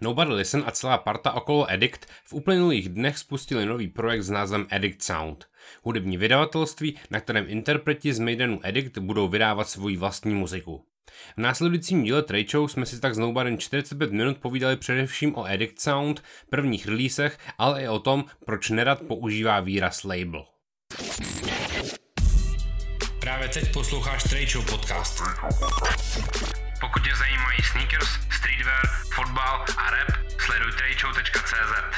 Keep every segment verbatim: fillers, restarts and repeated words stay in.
Nobody Listen a celá parta okolo Edict v uplynulých dnech spustili nový projekt s názvem Edict Sound. Hudební vydavatelství, na kterém interpreti z Maidenu Edict budou vydávat svoji vlastní muziku. V následujícím díle Trade Show jsme si tak s Nobodym čtyřicet pět minut povídali především o Edict Sound, prvních releasech, ale i o tom, proč nerad používá výraz label. Právě teď posloucháš Trade Show podcast. Pokud tě zajímají sneakers, streetwear, fotbal a rap, sleduj trade show tečka cé zet.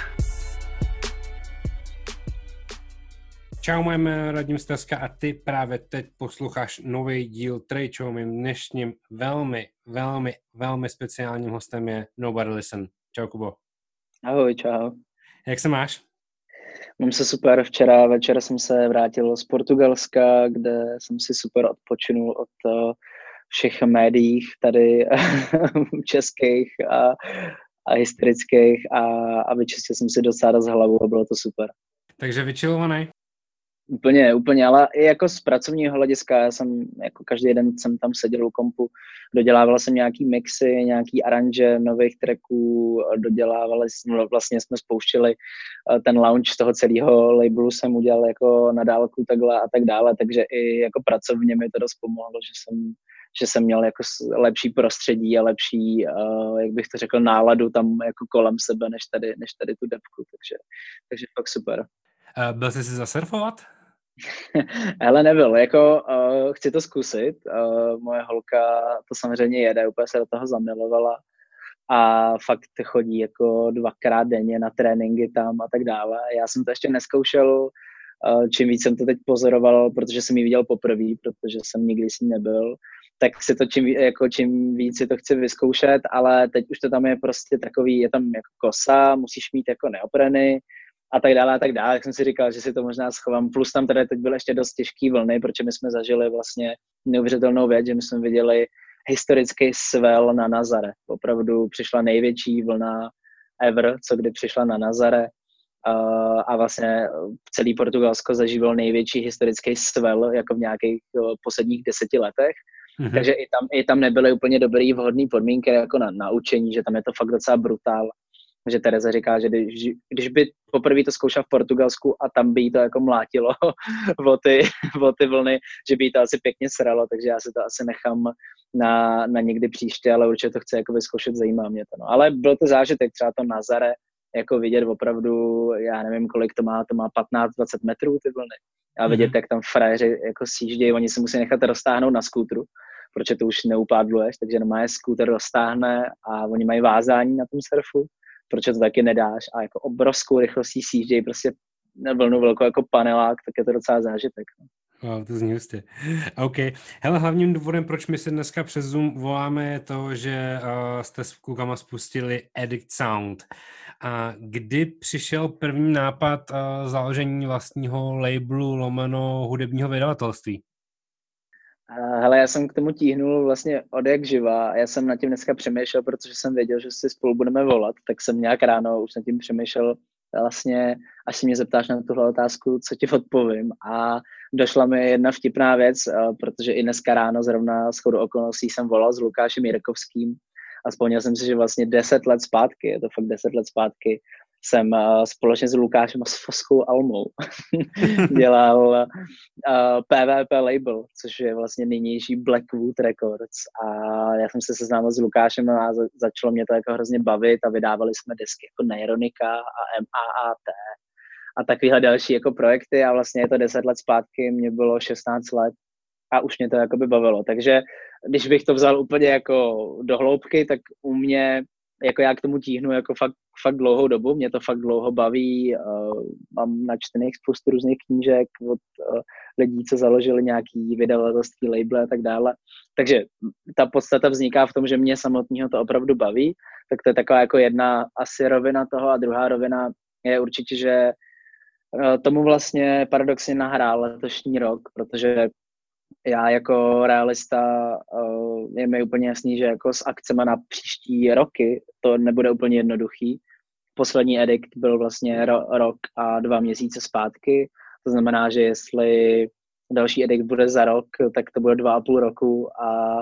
Čau, moje jméno je Radim Staska a ty právě teď posloucháš nový díl Trade Show. Mým dnešním velmi, velmi, velmi speciálním hostem je Nobody Listen. Čau, Kubo. Ahoj, čau. Jak se máš? Mám se super. Včera večer jsem se vrátil z Portugalska, kde jsem si super odpočinul od všech médiích tady českých a, a historických a, a vyčistil jsem si docela z hlavu a bylo to super. Takže vyčilovaný? Úplně, úplně, ale i jako z pracovního hlediska, já jsem jako každý den jsem tam seděl u kompu, dodělávala jsem nějaký mixy, nějaký aranže nových tracků, dodělávali, vlastně jsme spouštili ten launch toho celého labelu, jsem udělal jako na dálku takhle a tak dále, takže i jako pracovně mi to dost pomohlo, že jsem že jsem měl jako lepší prostředí a lepší, uh, jak bych to řekl, náladu tam jako kolem sebe, než tady, než tady tu debku, takže, takže fakt super. Uh, byl jsi si zasurfovat? Hele, nebyl, jako uh, chci to zkusit, uh, moje holka to samozřejmě jede, úplně se do toho zamilovala a fakt chodí jako dvakrát denně na tréninky tam a tak dále. Já jsem to ještě neskoušel. Čím víc jsem to teď pozoroval, protože jsem ji viděl poprvé, protože jsem nikdy s ní nebyl, tak si to čím, jako čím víc si to chci vyzkoušet, ale teď už to tam je prostě takový, je tam jako kosa, musíš mít jako neopreny a tak dále a tak dále, tak jsem si říkal, že si to možná schovám, plus tam tady teď byly ještě dost těžký vlny, protože my jsme zažili vlastně neuvěřitelnou věc, že my jsme viděli historický svel na Nazare, opravdu přišla největší vlna ever, co kdy přišla na Nazare, a vlastně celý Portugalsko zažívalo největší historický svel jako v nějakých posledních deseti letech. Mm-hmm. Takže i tam, i tam nebyly úplně dobrý vhodné podmínky jako na, na učení, že tam je to fakt docela brutál. Že Tereza říká, že když, když by poprvé to zkoušela v Portugalsku a tam by jí to jako mlátilo o ty, o ty vlny, že by jí to asi pěkně sralo, takže já se to asi nechám na, na někdy příště, ale určitě to chci jako vyzkoušet, zajímá mě to. No. Ale byl to zážitek, třeba to Nazare, jako vidět opravdu, já nevím, kolik to má, to má patnáct dvacet metrů ty vlny. A vidět, mm-hmm. jak tam frajeři jako sjíždějí, oni se musí nechat roztáhnout na skútru, protože to už neupádluješ, takže normálně skúter roztáhne a oni mají vázání na tom surfu, protože to taky nedáš a jako obrovskou rychlostí sjíždějí prostě vlnu velkou jako panelák, tak je to docela zážitek. No. Wow, to zní hustě. OK. Hele, hlavním důvodem, proč my si dneska přes Zoom voláme, je to, že uh, jste s klukama spustili Edict Sound. A kdy přišel první nápad uh, založení vlastního labelu lomeno hudebního vydavatelství? Uh, hele, já jsem k tomu tíhnul vlastně od jak živa. Já jsem nad tím dneska přemýšlel, protože jsem věděl, že si spolu budeme volat, tak jsem nějak ráno už nad tím přemýšlel, vlastně, až si mě zeptáš na tuhle otázku, co ti odpovím. A došla mi jedna vtipná věc, protože i dneska ráno zrovna shodou okolností jsem volal s Lukášem Jirkovským a vzpomněl jsem si, že vlastně deset let zpátky, je to fakt deset let zpátky, jsem společně s Lukášem a s Foskou Almou dělal P V P label, což je vlastně nynější Blackwood Records. A já jsem se seznámil s Lukášem a začalo mě to jako hrozně bavit a vydávali jsme desky jako Neironica a M A A T a takovýhle další jako projekty a vlastně je to deset let zpátky, mě bylo šestnáct let a už mě to jakoby bavilo. Takže když bych to vzal úplně jako do hloubky, tak u mě jako já k tomu tíhnu jako fakt, fakt dlouhou dobu, mě to fakt dlouho baví, uh, mám načtených spoustu různých knížek od uh, lidí, co založili nějaký vydavatelství, label a tak dále. Takže ta podstata vzniká v tom, že mě samotného to opravdu baví, tak to je taková jako jedna asi rovina toho a druhá rovina je určitě, že uh, tomu vlastně paradoxně nahrál letošní rok, protože já jako realista je mi úplně jasný, že jako s akcema na příští roky to nebude úplně jednoduchý. Poslední Edict byl vlastně ro- rok a dva měsíce zpátky. To znamená, že jestli další Edict bude za rok, tak to bude dva a půl roku a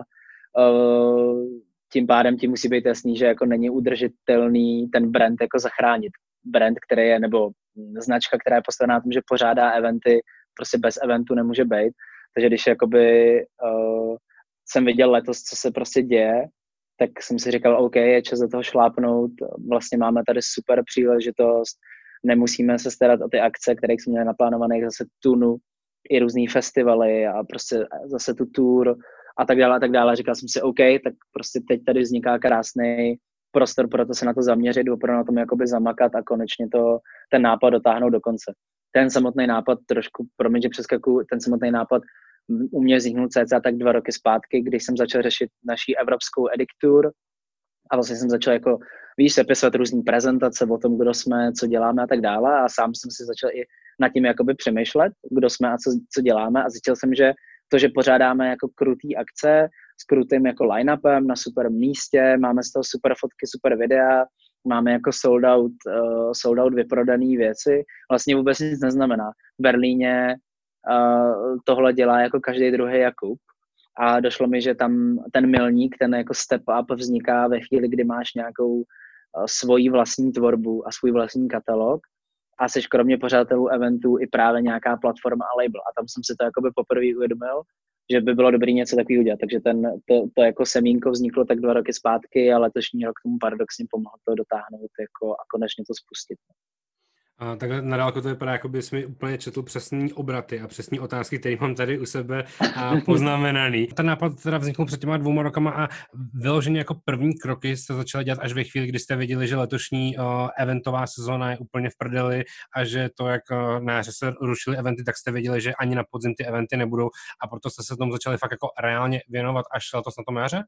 uh, tím pádem ti musí být jasný, že jako není udržitelný ten brand jako zachránit. Brand, který je, nebo značka, která je postavená na tom, že pořádá eventy, prostě bez eventu nemůže být. Takže když jakoby uh, jsem viděl letos, co se prostě děje, tak jsem si říkal, OK, je čas do toho šlápnout, vlastně máme tady super příležitost, nemusíme se starat o ty akce, které jsme měli naplánované, zase tunu, i různý festivaly a prostě zase tu tour a tak dále a tak dále. Říkal jsem si, OK, tak prostě teď tady vzniká krásný prostor pro to se na to zaměřit, opravdu na tom jakoby zamakat a konečně to, ten nápad dotáhnout do konce. Ten samotný nápad, trošku, promiň, že přeskakuju, ten samotný nápad u mě vzniknul cca tak dva roky zpátky, když jsem začal řešit naší evropskou Edict Tour a vlastně jsem začal jako, víš, sepisovat různý prezentace o tom, kdo jsme, co děláme a tak dále a sám jsem si začal i nad tím jakoby přemýšlet, kdo jsme a co, co děláme a zjistil jsem, že to, že pořádáme jako krutý akce s krutým jako line-upem na super místě, máme z toho super fotky, super videa, máme jako sold out, uh, sold out vyprodaný věci, vlastně vůbec nic neznamená. V Berlíně uh, tohle dělá jako každý druhý Jakub a došlo mi, že tam ten milník, ten jako step up vzniká ve chvíli, kdy máš nějakou uh, svoji vlastní tvorbu a svůj vlastní katalog a jsi kromě pořadatelů eventů i právě nějaká platforma a label a tam jsem si to jakoby poprvé uvědomil, že by bylo dobré něco takový udělat, takže ten, to, to jako semínko vzniklo tak dva roky zpátky a letošní rok tomu paradoxně pomohlo to dotáhnout jako a konečně to spustit. A takhle na dálku to vypadá, jako bys mi úplně četl přesný obraty a přesný otázky, které mám tady u sebe a poznamenaný. Ten nápad teda vznikl před těma dvouma rokama a vyloženě jako první kroky jste začali dělat až ve chvíli, kdy jste věděli, že letošní uh, eventová sezóna je úplně v prdeli a že to, jak uh, na jaře se rušily eventy, tak jste věděli, že ani na podzim ty eventy nebudou a proto jste se tomu začali fakt jako reálně věnovat až letos na tom jaře?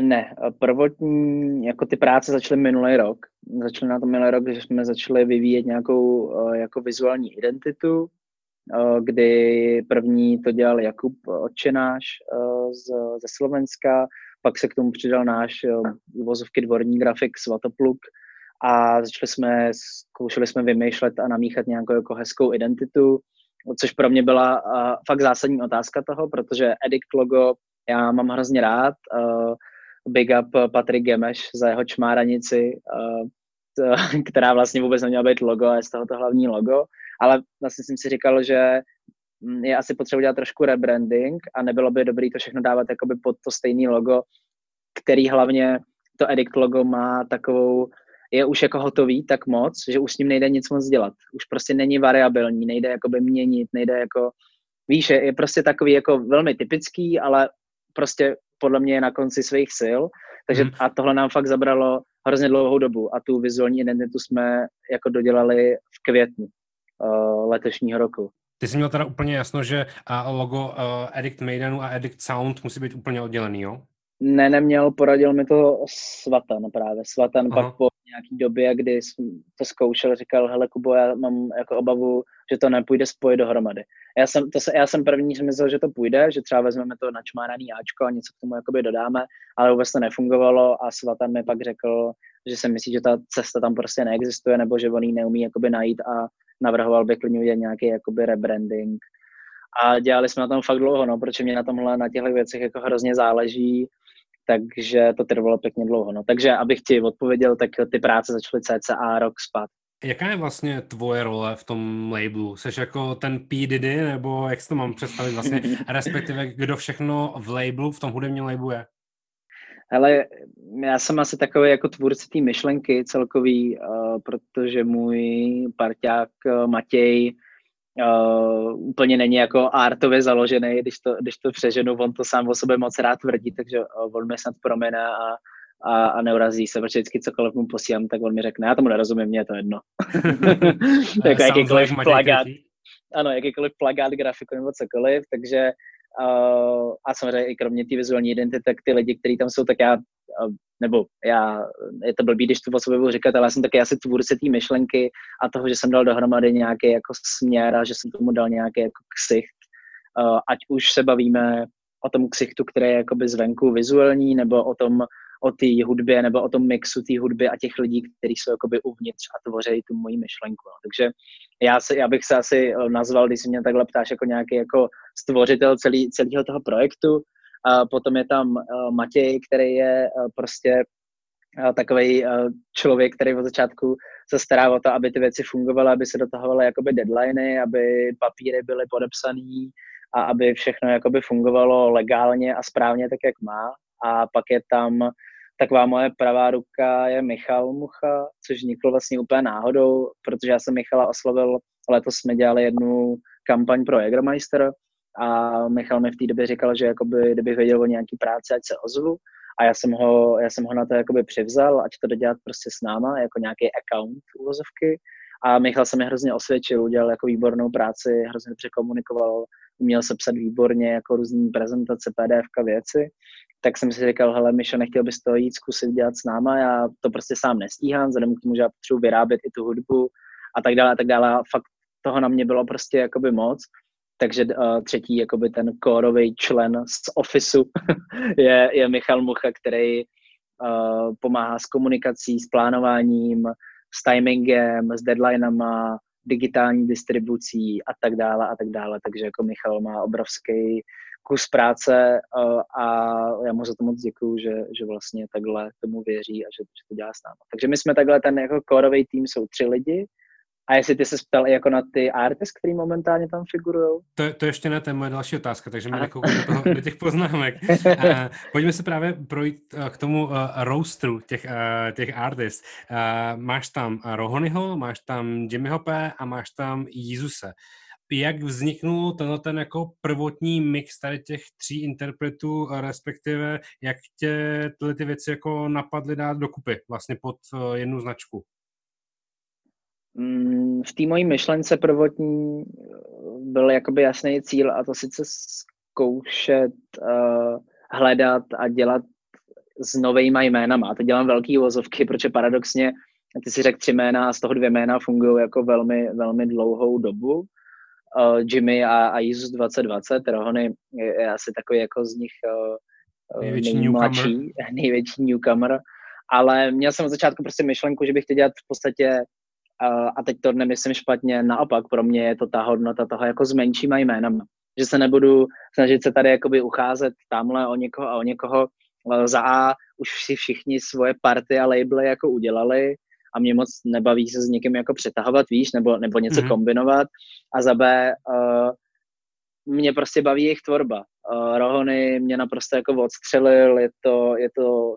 Ne, prvotní, jako ty práce začaly minulý rok. Začaly na to minulý rok, že jsme začali vyvíjet nějakou jako vizuální identitu, kdy první to dělal Jakub Očenáš ze Slovenska, pak se k tomu přidal náš vozovky dvorní grafik Svatopluk a začali jsme, zkoušeli jsme vymýšlet a namíchat nějakou jako hezkou identitu, což pro mě byla fakt zásadní otázka toho, protože Edict logo já mám hrozně rád, big up Patrik Gemeš za jeho čmáranici, která vlastně vůbec neměla být logo, a je z toho to hlavní logo, ale vlastně jsem si říkal, že je asi potřeba udělat trošku rebranding a nebylo by dobré to všechno dávat jakoby pod to stejné logo, který hlavně to Edict logo má takovou, je už jako hotový tak moc, že už s ním nejde nic moc dělat. Už prostě není variabilní, nejde jakoby měnit, nejde jako, víš, je, je prostě takový jako velmi typický, ale prostě podle mě je na konci svých sil, takže a tohle nám fakt zabralo hrozně dlouhou dobu a tu vizuální identitu jsme jako dodělali v květnu uh, letošního roku. Ty jsi měl teda úplně jasno, že uh, logo uh, Edict Maidenu a Edict Sound musí být úplně oddělený, jo? Ne, neměl, poradil mi to Svatan právě. Svatan Aha. Pak po nějaký době, kdy to zkoušel, říkal, hele Kubo, já mám jako obavu, že to nepůjde spojit dohromady. Já jsem, to se, já jsem první si myslel, že to půjde, že třeba vezmeme to načmáraný áčko a něco k tomu jakoby dodáme, ale vůbec to nefungovalo a Svatan mi pak řekl, že se myslí, že ta cesta tam prostě neexistuje nebo že on ji neumí jakoby najít a navrhoval by klidně udělat nějaký jakoby rebranding. A dělali jsme na tom fakt dlouho, no, protože mě na tomhle, na těchto věcech jako hrozně záleží. Takže to trvalo pěkně dlouho. No. Takže abych ti odpověděl, tak ty práce začaly cca rok zpátky. Jaká je vlastně tvoje role v tom labelu? Jseš jako ten P. Diddy, nebo jak si to mám představit vlastně, respektive kdo všechno v labelu, v tom hudebním labelu je? Hele, já jsem asi takový jako tvůrce té myšlenky celkový, uh, protože můj parťák uh, Matěj Uh, úplně není jako artově založený, když to, když to přeženu, on to sám o sobě moc rád tvrdí, takže on mě snad promene a, a, a neurazí se, protože vždycky cokoliv mu posílám, tak on mi řekne, já tomu nerozumím, mně je to jedno. Jako jakýkoliv like plagát, ano, jakýkoliv plagát, grafiku nebo cokoliv, takže uh, a samozřejmě i kromě té vizuální identity, tak ty lidi, kteří tam jsou, tak já, uh, nebo já, je to blbý, když to o sobě budu říkat, ale já jsem taky asi tvůrce té myšlenky a toho, že jsem dal dohromady nějaký jako směr a že jsem tomu dal nějaký jako ksicht. Uh, ať už se bavíme o tom ksichtu, který je jakoby zvenku vizuální, nebo o tom, o té hudbě, nebo o tom mixu té hudby a těch lidí, kteří jsou jakoby uvnitř a tvoří tu moji myšlenku. No. Takže já, se, já bych se asi nazval, když si mě takhle ptáš, jako nějaký jako stvořitel celý, celého toho projektu, A potom je tam Matěj, který je prostě takový člověk, který od začátku se stará o to, aby ty věci fungovaly, aby se dotahovaly jakoby deadliny, aby papíry byly podepsaný a aby všechno jakoby fungovalo legálně a správně tak, jak má. A pak je tam taková moje pravá ruka je Michal Mucha, což vzniklo vlastně úplně náhodou, protože já jsem Michala oslovil, letos jsme dělali jednu kampaň pro Jägermeister a Michal mi v té době říkal, že jakoby, kdybych věděl o nějaký práci, ať se ozvu. A já jsem ho, já jsem ho na to jakoby přivzal, ať to dodělat prostě s náma, jako nějaký account uvozovky. A Michal se mi hrozně osvědčil, udělal jako výbornou práci, hrozně dobře komunikoval, uměl se psat výborně, jako různý prezentace, pé dé efka, věci. Tak jsem si říkal, hele Mišo, nechtěl bys to jít zkusit dělat s náma, já to prostě sám nestíhám, vzhledem k tomu, že já potřebuji vyrábět i tu hudbu a tak dále a tak dále. A fakt toho na mě bylo prostě jakoby moc. Takže uh, třetí jakoby ten kórový člen z ofisu je, je Michal Mucha, který uh, pomáhá s komunikací, s plánováním, s timingem, s deadlinama, digitální distribucí a tak dále a tak dále. Takže jako Michal má obrovský kus práce uh, a já mu za to moc děkuju, že, že vlastně takhle tomu věří a že, že to dělá s námi. Takže my jsme takhle, ten jako kórový tým jsou tři lidi. A jestli ty se ptal jako na ty artisty, který momentálně tam figurujou? To, to ještě ne, to je moje další otázka, takže mi nekoukuji do, toho, do těch poznámek. Uh, pojďme se právě projít uh, k tomu uh, roasteru těch, uh, těch artistů. Uh, máš tam Rohonyho, máš tam Jimmy Hopé a máš tam Jesuse. Jak vzniknul tenhle ten jako prvotní mix tady těch tří interpretů, respektive jak tě tyhle ty věci jako napadly dát dokupy vlastně pod uh, jednu značku? V té mojí myšlence prvotní byl jakoby jasný cíl a to sice zkoušet uh, hledat a dělat s novejma jménama. A to dělám velký uvozovky, protože paradoxně ty si řekl tři jména a z toho dvě jména fungují jako velmi, velmi dlouhou dobu. Uh, Jimmy a, a Jesus dvacet dvacet, Rohony je, je asi takový jako z nich uh, největší nejmladší, newcomer. největší newcomer. Ale měl jsem od začátku prostě myšlenku, že bych chtěl dělat v podstatě a teď to nemyslím špatně, naopak pro mě je to ta hodnota toho jako s menšíma jménama. Že se nebudu snažit se tady jakoby ucházet tamhle o někoho a o někoho. Za A už si všichni svoje party a labely jako udělali a mě moc nebaví se s někým jako přetahovat, víš, nebo, nebo něco mm-hmm. kombinovat. A za B uh, mě prostě baví jejich tvorba. Uh, Rohony mě naprosto jako odstřelil, je to, je to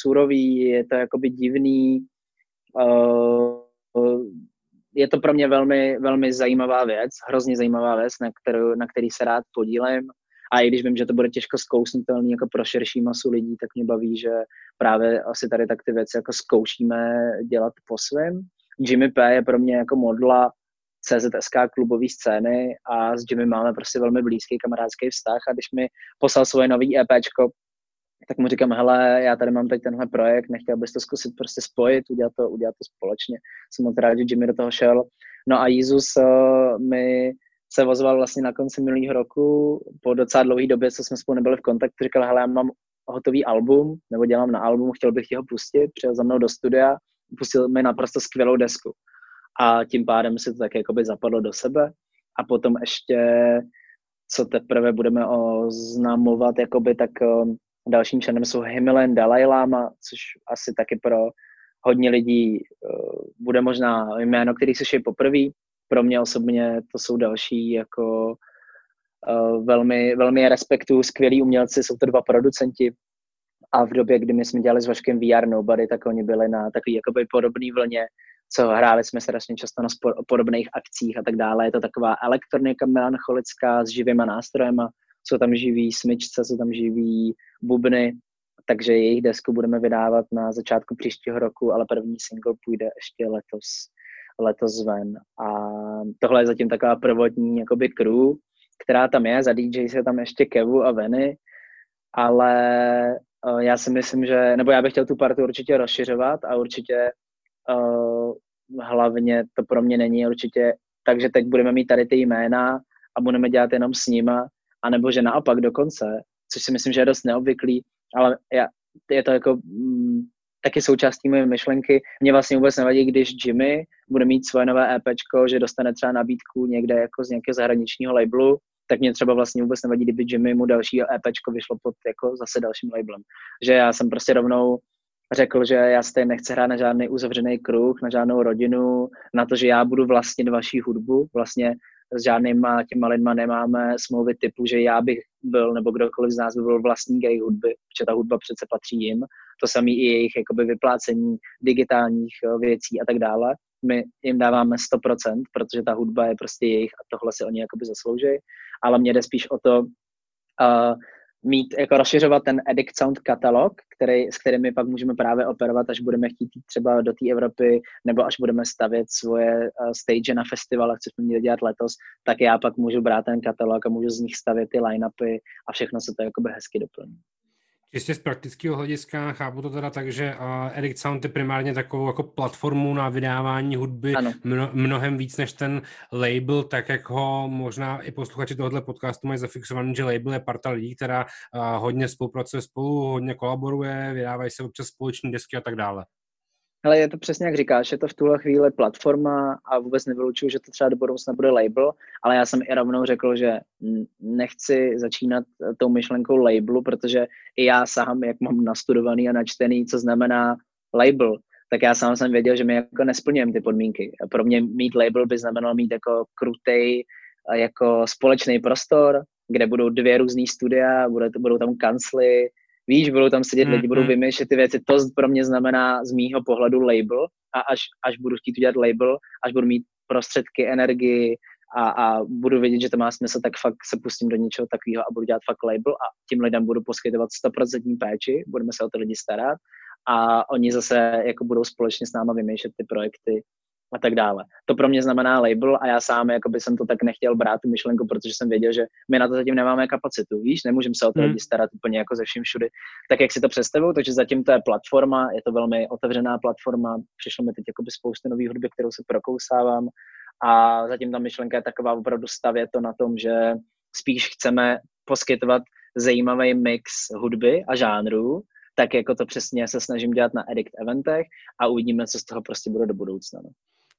surový, je to jakoby divný. Uh, Je to pro mě velmi, velmi zajímavá věc, hrozně zajímavá věc, na, kterou, na který se rád podílím. A i když vím, že to bude těžko zkousnutelný jako pro širší masu lidí, tak mě baví, že právě asi tady tak ty věci jako zkoušíme dělat po svém. Jimmy P. je pro mě jako modla C Z S K klubové scény a s Jimmy máme prostě velmi blízký kamarádský vztah. A když mi poslal svoje nový EPčko, tak mu říkám, hele, já tady mám teď tenhle projekt, nechtěl bys to zkusit prostě spojit, udělat to, udělat to společně. Jsem moc rád, že Jimmy do toho šel. No a Jesus uh, mi se ozval vlastně na konci minulého roku, po docela dlouhé době, co jsme spolu nebyli v kontaktu, říkal, hele, já mám hotový album, nebo dělám na album, chtěl bych ti ho pustit, přijel za mnou do studia, pustil mi naprosto skvělou desku. A tím pádem se to tak jakoby zapadlo do sebe. A potom ještě, co teprve budeme oznamovat, jakoby tak... Um, Dalším členem jsou Himlen, Dalailama, což asi taky pro hodně lidí uh, bude možná jméno, který slyší poprvé. Pro mě osobně to jsou další jako uh, velmi, velmi respektuju, skvělí umělci, jsou to dva producenti. A v době, kdy my jsme dělali s Vaškem V R Nobody, tak oni byli na takový jakoby podobný vlně, co hráli jsme strašně často na spor- podobných akcích a tak dále. Je to taková elektronika melancholická s živýma nástrojema. Jsou tam živý smyčce, jsou tam živý bubny, takže jejich desku budeme vydávat na začátku příštího roku, ale první single půjde ještě letos, letos ven. A tohle je zatím taková prvotní jakoby crew, která tam je, za D J se tam ještě Kevu a Veny, ale já si myslím, že, nebo já bych chtěl tu partu určitě rozšiřovat a určitě uh, hlavně to pro mě není určitě, takže teď budeme mít tady ty jména a budeme dělat jenom s nima, a nebo že naopak dokonce, což si myslím, že je dost neobvyklý, ale já, je to jako mm, taky součástí moje myšlenky. Mně vlastně vůbec nevadí, když Jimmy bude mít svoje nové EPčko, že dostane třeba nabídku někde jako z nějakého zahraničního labelu tak mě třeba vlastně vůbec nevadí, kdyby Jimmy mu další EPčko vyšlo pod jako zase dalším labelem. Že já jsem prostě rovnou řekl, že já se tady nechci hrát na žádný uzavřený kruh, na žádnou rodinu, na to, že já budu vlastnit vaši hudbu. Vlastně s žádnýma těma lidma nemáme smlouvy typu, že já bych byl, nebo kdokoliv z nás by byl vlastník jejich hudby, protože ta hudba přece patří jim. To samé i jejich jakoby vyplácení digitálních věcí a tak dále. My jim dáváme sto procent, protože ta hudba je prostě jejich a tohle si oni jakoby zaslouží. Ale mně jde spíš o to uh, mít, jako rozšiřovat ten Edict Sound katalog, který, s kterými pak můžeme právě operovat, až budeme chtít třeba do té Evropy, nebo až budeme stavět svoje uh, stage na festivalech, co jsme měli dělat letos, tak já pak můžu brát ten katalog a můžu z nich stavět ty line-upy a všechno se to jakoby hezky doplní. Čistě z praktického hlediska chápu to teda tak, že uh, Edict Sound je primárně takovou jako platformu na vydávání hudby mno, mnohem víc než ten label, tak jak ho možná i posluchači tohoto podcastu mají zafixovaný, že label je parta lidí, která uh, hodně spolupracuje spolu, hodně kolaboruje, vydávají se občas společné desky a tak dále. Hele, je to přesně jak říkáš, je to v tuhle chvíli platforma a vůbec nevylučuju, že to třeba do budoucna bude label, ale já jsem i rovnou řekl, že nechci začínat tou myšlenkou labelu, protože i já sám, jak mám nastudovaný a načtený, co znamená label, tak já sám jsem věděl, že my jako nesplňujeme ty podmínky. Pro mě mít label by znamenalo mít jako krutej, jako společný prostor, kde budou dvě různý studia, budou tam kancly, víš, budou tam sedět lidi, budou vymýšlet ty věci. To pro mě znamená z mýho pohledu label a až, až budu chtít udělat label, až budu mít prostředky, energii a, a budu vědět, že to má smysl, tak fakt se pustím do něčeho takového a budu dělat fakt label a tím lidem budu poskytovat sto procent péči, budeme se o ty lidi starat a oni zase jako budou společně s náma vymýšlet ty projekty a tak dále. To pro mě znamená label a já sám jakoby jsem to tak nechtěl brát tu myšlenku, protože jsem věděl, že my na to zatím nemáme kapacitu, víš, nemůžeme se o to lidi starat úplně jako ze vším všudy. Tak jak si to představuju, takže zatím to je platforma, je to velmi otevřená platforma, přišlo mi teď jakoby spoustu nových hudby, kterou se prokousávám a zatím ta myšlenka je taková opravdu stavět to na tom, že spíš chceme poskytovat zajímavý mix hudby a žánrů, tak jako to přesně se snažím dělat na Edict eventech a uvidíme, co z toho prostě bude do budoucna. No.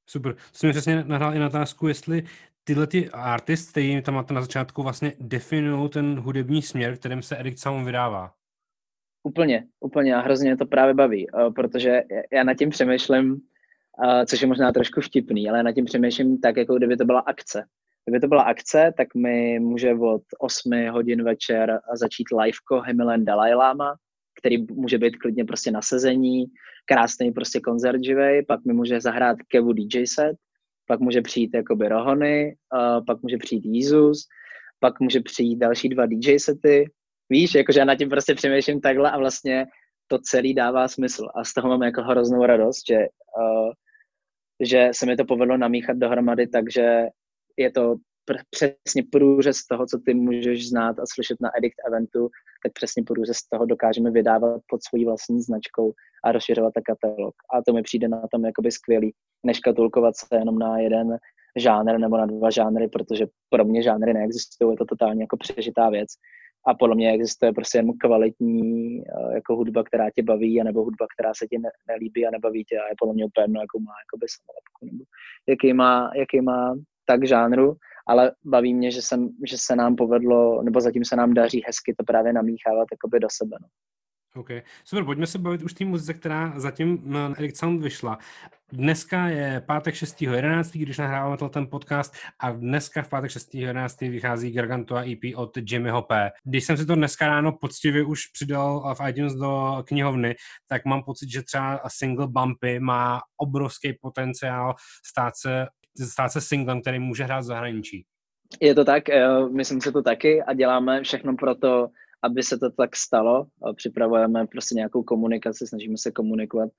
Super. To jsem přesně nahrál i na otázku, jestli tyhle ty artisty, který tam máte na začátku, vlastně definují ten hudební směr, kterým se Edict Sound vydává. Úplně, úplně a hrozně to právě baví, protože já nad tím přemýšlím, což je možná trošku vtipný, ale nad tím přemýšlím tak, jako kdyby to byla akce. Kdyby to byla akce, tak mi může od osm hodin večer začít liveko Himmelén Dalailama, který může být klidně prostě na sezení, krásný prostě koncert živej, pak mi může zahrát Kevu D J set, pak může přijít jakoby Rohony, uh, pak může přijít Jesus, pak může přijít další dva D J sety, víš, jakože já nad tím prostě přemýšlím takhle a vlastně to celý dává smysl a z toho mám jako hroznou radost, že, uh, že se mi to povedlo namíchat dohromady, takže je to pr- přesně průřez toho, co ty můžeš znát a slyšet na Edict eventu, tak přesně průřez z toho dokážeme vydávat pod svojí vlastní značkou a rozšiřovat ten katalog. A to mi přijde na tom jakoby skvělý, neškatulkovat se jenom na jeden žánr nebo na dva žánry, protože pro mě žánry neexistují, je to totálně jako přežitá věc. A podle mě existuje prostě jenom kvalitní jako hudba, která tě baví, anebo hudba, která se ti ne- nelíbí a nebaví tě a je podle mě úplně jedno, jakou má jakoby samolepku, nebo jaký má, jaký má tak žánru. Ale baví mě, že, jsem, že se nám povedlo, nebo zatím se nám daří hezky to právě namíchávat jakoby do sebe. No. OK. Super, pojďme se bavit už té muzice, která zatím na Edict Sound vyšla. Dneska je pátek šestého jedenáctého, když nahráváme ten podcast a dneska v pátek šestého jedenáctého vychází Gargantua E P od Jimmy Hopé. Když jsem si to dneska ráno poctivě už přidal v iTunes do knihovny, tak mám pocit, že třeba single Bumpy má obrovský potenciál stát se stát se singlem, který může hrát v zahraničí. Je to tak, myslím si to taky a děláme všechno pro to, aby se to tak stalo. Připravujeme prostě nějakou komunikaci, snažíme se komunikovat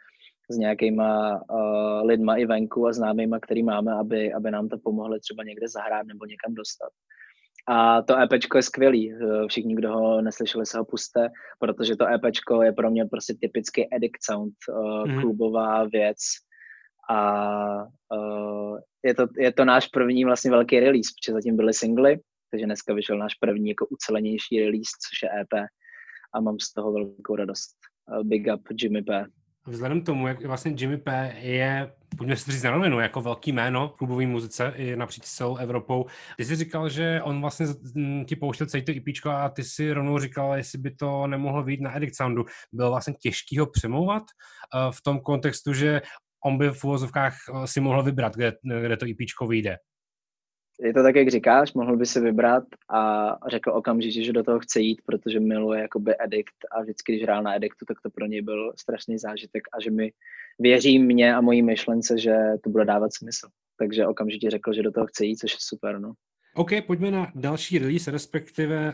s nějakýma uh, lidma i venku a známýma, který máme, aby, aby nám to pomohlo třeba někde zahrát nebo někam dostat. A to EPčko je skvělý, všichni, kdo ho neslyšeli, se ho puste, protože to EPčko je pro mě prostě typický Edict Sound, uh, mm. klubová věc, a uh, je, to, je to náš první vlastně velký release, protože zatím byly singly, takže dneska vyšel náš první jako ucelenější release, což je E P a mám z toho velkou radost. Uh, big up Jimmy P. Vzhledem tomu, jak vlastně Jimmy P je pojďme si říct na rovinu, jako velký jméno v klubové muzice i napříč celou Evropou. Ty jsi říkal, že on vlastně ti pouštěl celý to IPčko a ty si rovnou říkal, jestli by to nemohlo vyjít na Edict Soundu. Bylo vlastně těžký ho přemlouvat v tom kontextu, že on by v uvozovkách si mohl vybrat, kde, kde to IPčko vyjde. Je to tak, jak říkáš, mohl by si vybrat a řekl okamžitě, že do toho chce jít, protože miluje jakoby Edict a vždycky, když hrál na Edictu, tak to pro něj byl strašný zážitek a že mi věří mě a mojí myšlence, že to bude dávat smysl. Takže okamžitě řekl, že do toho chce jít, což je super, no. OK, pojďme na další release, respektive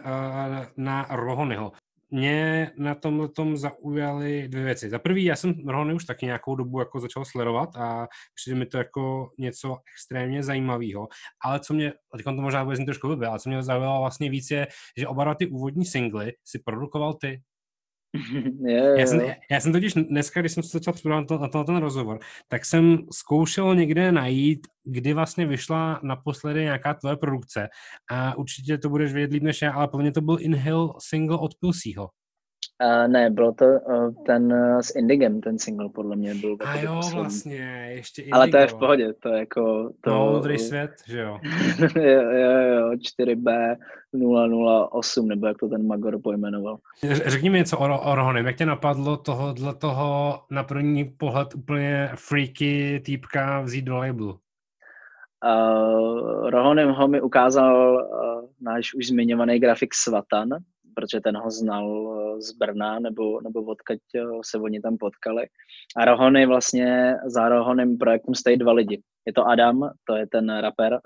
na Rohonyho. Mě na tomhle tom zaujaly dvě věci. Za prvý, já jsem Rohony už taky nějakou dobu jako začal sledovat a přijde mi to jako něco extrémně zajímavého. Ale co mě, a teď to možná vůbec mě trošku blbě, ale co mě zaujalo vlastně víc je, že oba ty úvodní singly si produkoval ty. Yeah. Já, jsem, já jsem totiž dneska, když jsem se začal připravovat na, to, na ten rozhovor, tak jsem zkoušel někde najít, kdy vlastně vyšla naposledy nějaká tvoje produkce a určitě to budeš vědět líp než já, ale pro mě to byl Inhale single od Pilsího. Uh, ne, bylo to uh, ten uh, s Indigem, ten single podle mě byl. A jo, poslední. Vlastně, ještě Indigo. Ale to je v pohodě, to je jako... To... No, modrý svět, že jo. jo, jo, jo, čtyři bé nula nula osm, nebo jak to ten Magor pojmenoval. Řekni mi něco o, o Rohonym, jak tě napadlo tohodle toho na první pohled úplně freaky týpka vzít do labelu? Uh, Rohonym ho mi ukázal uh, náš už zmiňovaný grafik Svatan, protože ten ho znal z Brna, nebo, nebo odkud se oni tam potkali. A Rohony vlastně, za Rohoným projektem stojí dva lidi. Je to Adam, to je ten rapper,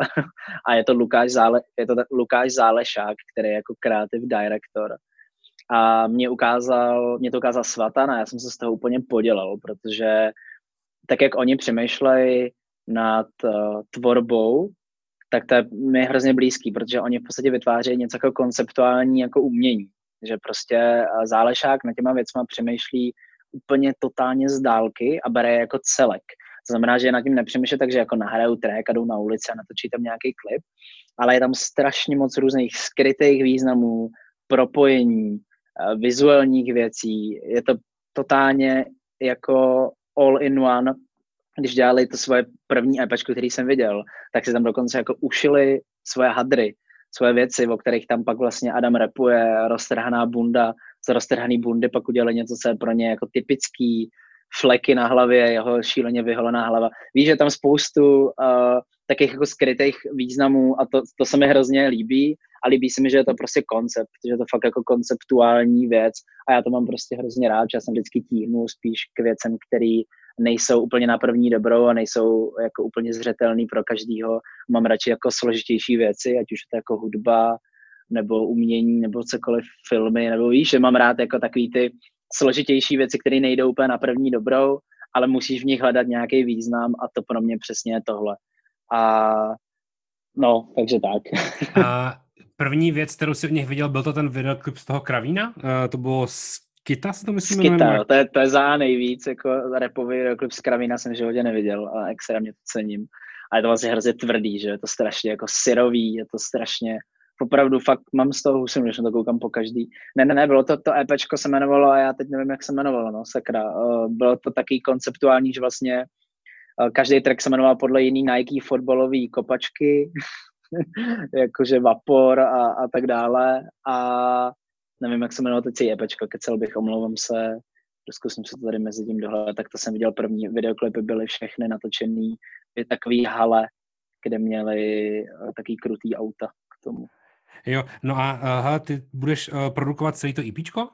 a je to Lukáš, Zále, je to Lukáš Zálešák, který je jako creative director. A mě, ukázal, mě to ukázal Svatan a já jsem se z toho úplně podělal, protože tak, jak oni přemýšlejí nad uh, tvorbou, tak to je mi hrozně blízký, protože oni v podstatě vytvářejí něco jako konceptuální jako umění, že prostě Zálešák na těma věcma přemýšlí úplně totálně z dálky a bere jako celek. To znamená, že nad tím nepřemýšlí, takže jako nahrajou track a jdou na ulici a natočí tam nějaký klip, ale je tam strašně moc různých skrytých významů, propojení, vizuálních věcí, je to totálně jako all in one. Když dělali to svoje první EPčko, který jsem viděl, tak si tam dokonce jako ušili svoje hadry, svoje věci, o kterých tam pak vlastně Adam rapuje, roztrhaná bunda, z roztrhaný bundy pak udělali něco, co je pro ně jako typický, fleky na hlavě, jeho šíleně vyholená hlava. Víš, že tam spoustu uh, takových jako skrytých významů a to, to se mi hrozně líbí a líbí se mi, že je to prostě koncept, že je to fakt jako konceptuální věc a já to mám prostě hrozně rád, že já jsem vždycky tíhnul spíš k věcem, který nejsou úplně na první dobrou a nejsou jako úplně zřetelný pro každýho. Mám radši jako složitější věci, ať už je to jako hudba, nebo umění, nebo cokoliv, filmy, nebo víš, že mám rád jako takový ty složitější věci, které nejdou úplně na první dobrou, ale musíš v nich hledat nějaký význam a to pro mě přesně je tohle. A no, takže tak. A první věc, kterou jsi od nich viděl, byl to ten videoklip z toho Kravína? Uh, to bylo z... Kyta se to myslím jmenuje? To je, to je za nejvíc, jako rapový klip z Kravína jsem v životě neviděl a extrémně to cením. A je to vlastně hrozně tvrdý, že je to strašně jako syrový, je to strašně, opravdu fakt mám z toho husinu, když to koukám po každý. Ne, ne, ne, bylo to, to EPčko se jmenovalo a já teď nevím, jak se jmenovalo, no sakra. Bylo to taky konceptuální, že vlastně každý track se jmenoval podle jiný Nike fotbalový kopačky, jakože Vapor a, a tak dále. A nevím, jak se jmenovalo teď si EPčko, kecel bych, omlouvám se, zkusím se to tady mezi tím dohledat, tak to jsem viděl první, videoklipy byly všechny natočený v takový hale, kde měli takový krutý auta k tomu. Jo, no a aha, ty budeš produkovat celý to EPčko?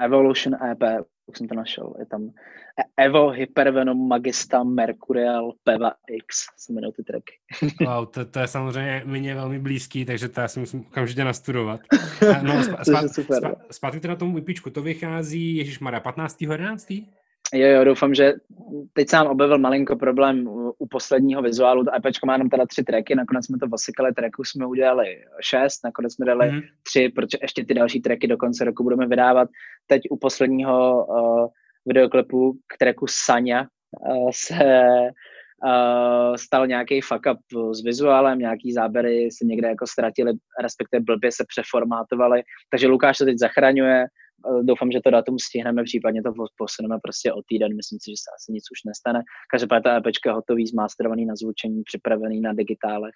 Evolution E P, už jsem to našel, je tam Evo, Hypervenom, Magista, Mercurial, Peva X, se jmenou ty tracky. Wow, to, to je samozřejmě mě velmi blízký, takže to já si musím okamžitě nastudovat. No, zpátky teda tomu IPčku, to vychází, ježišmarja, patnáctého jedenáctého? Jo, jo, doufám, že teď se nám objevil malinko problém u posledního vizuálu, to EPčko má jenom teda tři tracky, nakonec jsme to vosikali, tracků jsme udělali šest, nakonec jsme dali mm. tři, protože ještě ty další tracky do konce roku budeme vydávat. Teď u posledního uh, videoklipu k tracku Sanja uh, se uh, stal nějaký fuck up s vizuálem, nějaký záběry se někde jako ztratili, respektive blbě se přeformátovaly, takže Lukáš to teď zachraňuje. doufám, že to datum stihneme, případně to posuneme prostě o týden, myslím si, že se asi nic už nestane. Každopádně ta EPčka je hotový, zmasterovaný na zvučení, připravený na digitálech,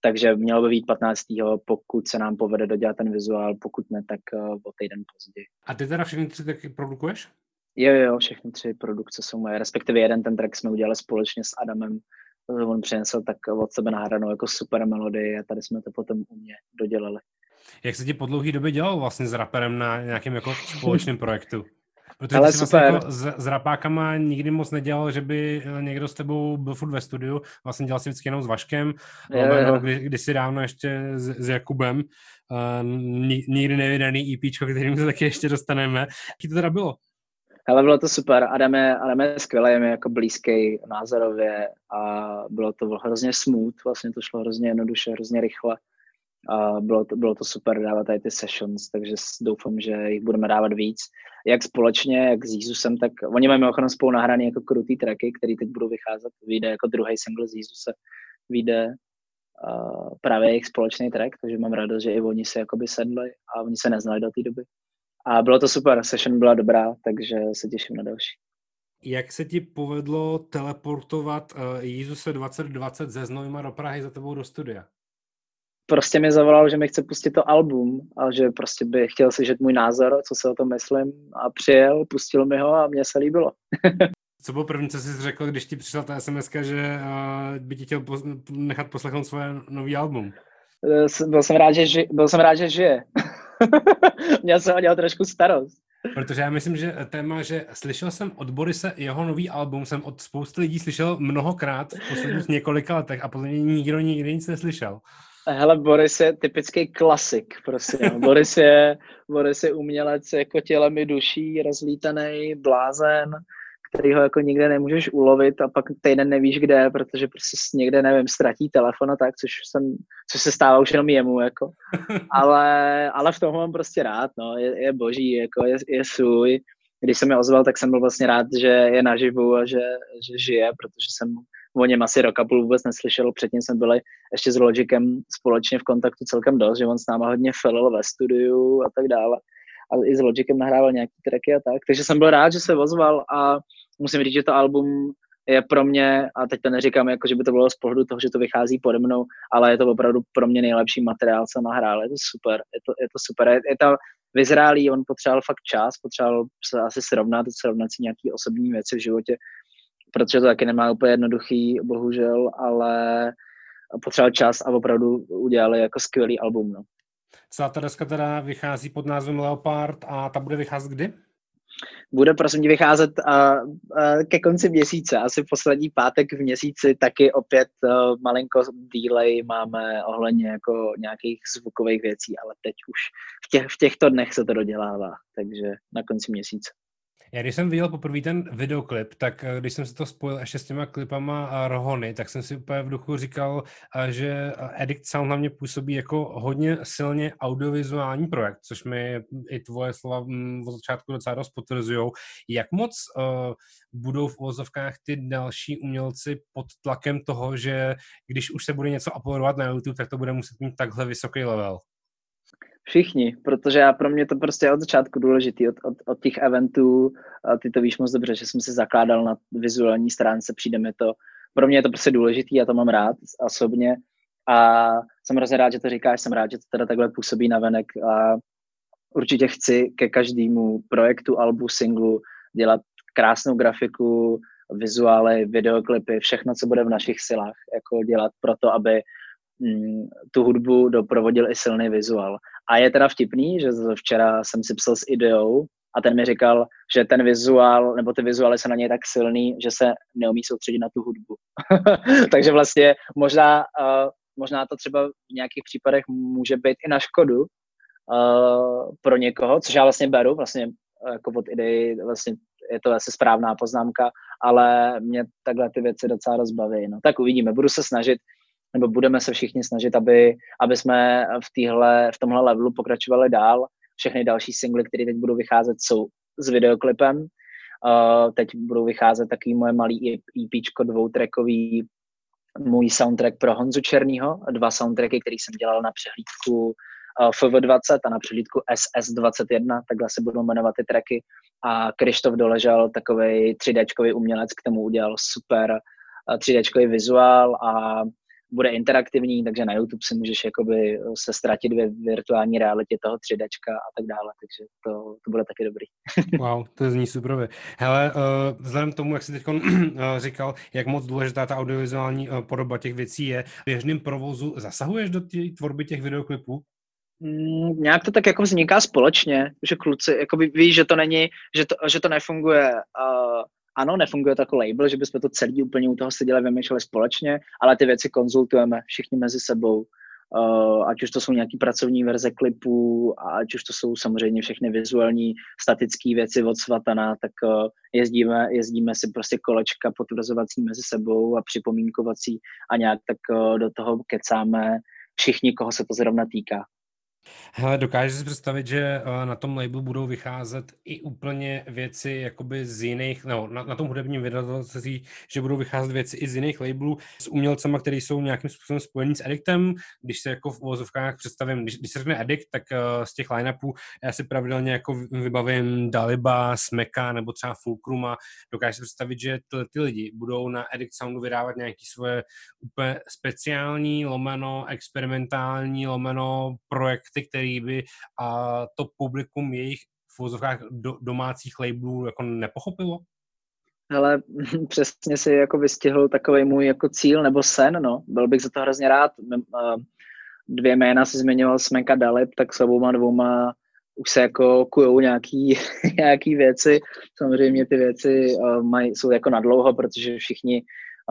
takže mělo by být patnáctého pokud se nám povede dodělat ten vizuál, pokud ne, tak o týden později. A ty teda všechny tři taky produkuješ? Jo, jo, všechny tři produkce jsou moje, respektive jeden ten track jsme udělali společně s Adamem, on přinesl tak od sebe nahranou jako super melodii a tady jsme to potom u mě dodělali. Jak se ti po dlouhý době dělal vlastně s raperem na nějakém jako společném projektu? Protože ale ty jsi vlastně jako s, s rapákama nikdy moc nedělal, že by někdo s tebou byl furt ve studiu, vlastně dělal si vždycky jenom s Vaškem, no, když kdy si dávno ještě s, s Jakubem, uh, nikdy nevydaný EPčko, kterým se taky ještě dostaneme. Jaký to teda bylo? Hele, bylo to super. Adam je, Adam je skvělý, je mi jako blízký názorově a bylo to hrozně smooth, vlastně to šlo hrozně jednoduše, hrozně rychle. A bylo to, bylo to super dávat tady ty sessions, takže doufám, že jich budeme dávat víc. Jak společně, jak s Jesusem, tak oni mají mimochodem spolu nahraný jako krutý tracky, který teď budou vycházet, vyjde jako druhý single z Jesuse, vyjde uh, právě jejich společný track, takže mám radost, že i oni se jakoby sedli a oni se neznali do té doby. A bylo to super, session byla dobrá, takže se těším na další. Jak se ti povedlo teleportovat uh, Jesuse dvacet dvacet ze Znojma do Prahy za tebou do studia? Prostě mi zavolal, že mi chce pustit to album a že prostě by chtěl slyšet můj názor, co si o tom myslím a přijel, pustil mi ho a mně se líbilo. Co bylo první, co jsi řekl, když ti přišla ta SMSka, že by ti chtěl pos- nechat poslechnout svoje nový album? Byl jsem rád, že, ži- byl jsem rád, že žije. Měl jsem ho dělat trošku starost. Protože já myslím, že téma, že slyšel jsem od Borise jeho nový album, jsem od spousty lidí slyšel mnohokrát v posledních několika letech a podle mě nikdo nikdy nic neslyšel. Hele, Boris je typický klasik, prostě. Boris je, Boris je umělec jako tělem i duší, rozlítaný blázen, kterýho jako nikde nemůžeš ulovit a pak týden nevíš kde, protože prostě někde, nevím, ztratí telefon a tak, což, jsem, což se stává už jenom jemu, jako. Ale, ale v tom mám prostě rád, no, je, je boží, jako, je, je svůj. Když jsem je ozval, tak jsem byl vlastně rád, že je naživu a že, že žije, protože jsem o něm asi rok a půl vůbec neslyšel, předtím jsme byli ještě s Logicem společně v kontaktu celkem dost, že on s náma hodně filil ve studiu a tak dále. A i s Logicem nahrával nějaký tracky a tak, takže jsem byl rád, že se ozval a musím říct, že to album je pro mě, a teď to neříkám, jako, že by to bylo z pohledu toho, že to vychází pode mnou, ale je to opravdu pro mě nejlepší materiál, co nahrál, je to super, je to, je to super, je, je to vyzrálý, on potřeboval fakt čas, potřeboval se asi srovnat, srovnat si nějaký osobní věci v životě, protože to taky nemá úplně jednoduchý, bohužel, ale potřeboval čas a opravdu udělali jako skvělý album. No. Celá ta deska teda vychází pod názvem Leopard a ta bude vycházet kdy? Bude prosím vycházet a, a, ke konci měsíce, asi poslední pátek v měsíci, taky opět a, malinko delay máme ohledně jako nějakých zvukových věcí, ale teď už v, těch, v těchto dnech se to dodělává, takže na konci měsíce. Já když jsem viděl poprvé ten videoklip, tak když jsem se to spojil ještě s těma klipama Rohony, tak jsem si úplně v duchu říkal, že Edict Sound na mě působí jako hodně silně audiovizuální projekt, což mi i tvoje slova od začátku docela dost potvrzujou. Jak moc uh, budou v uvozovkách ty další umělci pod tlakem toho, že když už se bude něco uploadovat na YouTube, tak to bude muset mít takhle vysoký level? Všichni, protože já pro mě to prostě je od začátku důležitý, od, od, od těch eventů, a ty to víš moc dobře, že jsem si zakládal na vizuální stránce, přijde mi to, pro mě je to prostě důležitý, já to mám rád osobně a jsem hrozně rád, že to říkáš, jsem rád, že to teda takhle působí navenek a určitě chci ke každému projektu, albu, singlu dělat krásnou grafiku, vizuály, videoklipy, všechno, co bude v našich silách, jako dělat proto, aby tu hudbu doprovodil i silný vizuál. A je teda vtipný, že včera jsem si psal s Ideou a ten mi říkal, že ten vizuál, nebo ty vizuály jsou na něj tak silný, že se neumí soustředit na tu hudbu. Takže vlastně možná, uh, možná to třeba v nějakých případech může být i na škodu uh, pro někoho, což já vlastně beru, vlastně jako od Idei, vlastně je to asi správná poznámka, ale mě takhle ty věci docela rozbaví. No. Tak uvidíme, budu se snažit nebo budeme se všichni snažit, aby, aby jsme v, týhle, v tomhle levelu pokračovali dál. Všechny další singly, které teď budou vycházet, jsou s videoklipem. Uh, teď budou vycházet taky moje malý EPčko dvoutrackový, můj soundtrack pro Honzu Černýho, dva soundtracky, který jsem dělal na přehlídku F V dvacet a na přehlídku S S dvacet jedna, takhle se budou jmenovat ty tracky. A Krištof Doležal, takovej tři déčkový umělec, k tomu udělal super tři déčkový vizuál a bude interaktivní, takže na YouTube si můžeš jakoby se ztratit ve virtuální realitě toho tři déčka a tak dále, takže to, to bude taky dobrý. Wow, to zní super. Hele, vzhledem k tomu, jak jsi teď říkal, jak moc důležitá ta audiovizuální podoba těch věcí je, v běžném provozu zasahuješ do té tvorby těch videoklipů? Mm, nějak to tak jako vzniká společně, že kluci jakoby ví, že to není, že to, že to nefunguje uh, ano, nefunguje to jako label, že bychom to celý úplně u toho seděli, vymýšleli společně, ale ty věci konzultujeme všichni mezi sebou. Uh, ať už to jsou nějaký pracovní verze klipů, a ať už to jsou samozřejmě všechny vizuální, statické věci od Svatana, tak uh, jezdíme, jezdíme si prostě kolečka potvrzovací mezi sebou a připomínkovací a nějak tak uh, do toho kecáme všichni, koho se to zrovna týká. Hele, dokážeš si představit, že na tom labelu budou vycházet i úplně věci jakoby z jiných, nebo na, na tom hudebním vydavatelství, že budou vycházet věci i z jiných labelů s umělcema, které jsou nějakým způsobem spojení s Edictem. Když se jako v uvozovkách představím, když, když se řekne Edict, tak uh, z těch line-upů já si pravidelně jako vybavím Daliba, Smeka nebo třeba Fulkruma. Dokážeš si představit, že tyhle ty lidi budou na Edict Soundu vydávat nějaké svoje úplně speciální lomeno, experimentální lomeno, projekt, ty, který by a to publikum jejich v vozovkách do, domácích labelů jako nepochopilo? Hele, přesně si jako vystihl takovej můj jako cíl nebo sen, no. Byl bych za to hrozně rád. Dvě jména si zmiňoval Smeka Dalip, tak s obouma dvouma už se jako kujou nějaký, nějaký věci. Samozřejmě ty věci maj, jsou jako nadlouho, protože všichni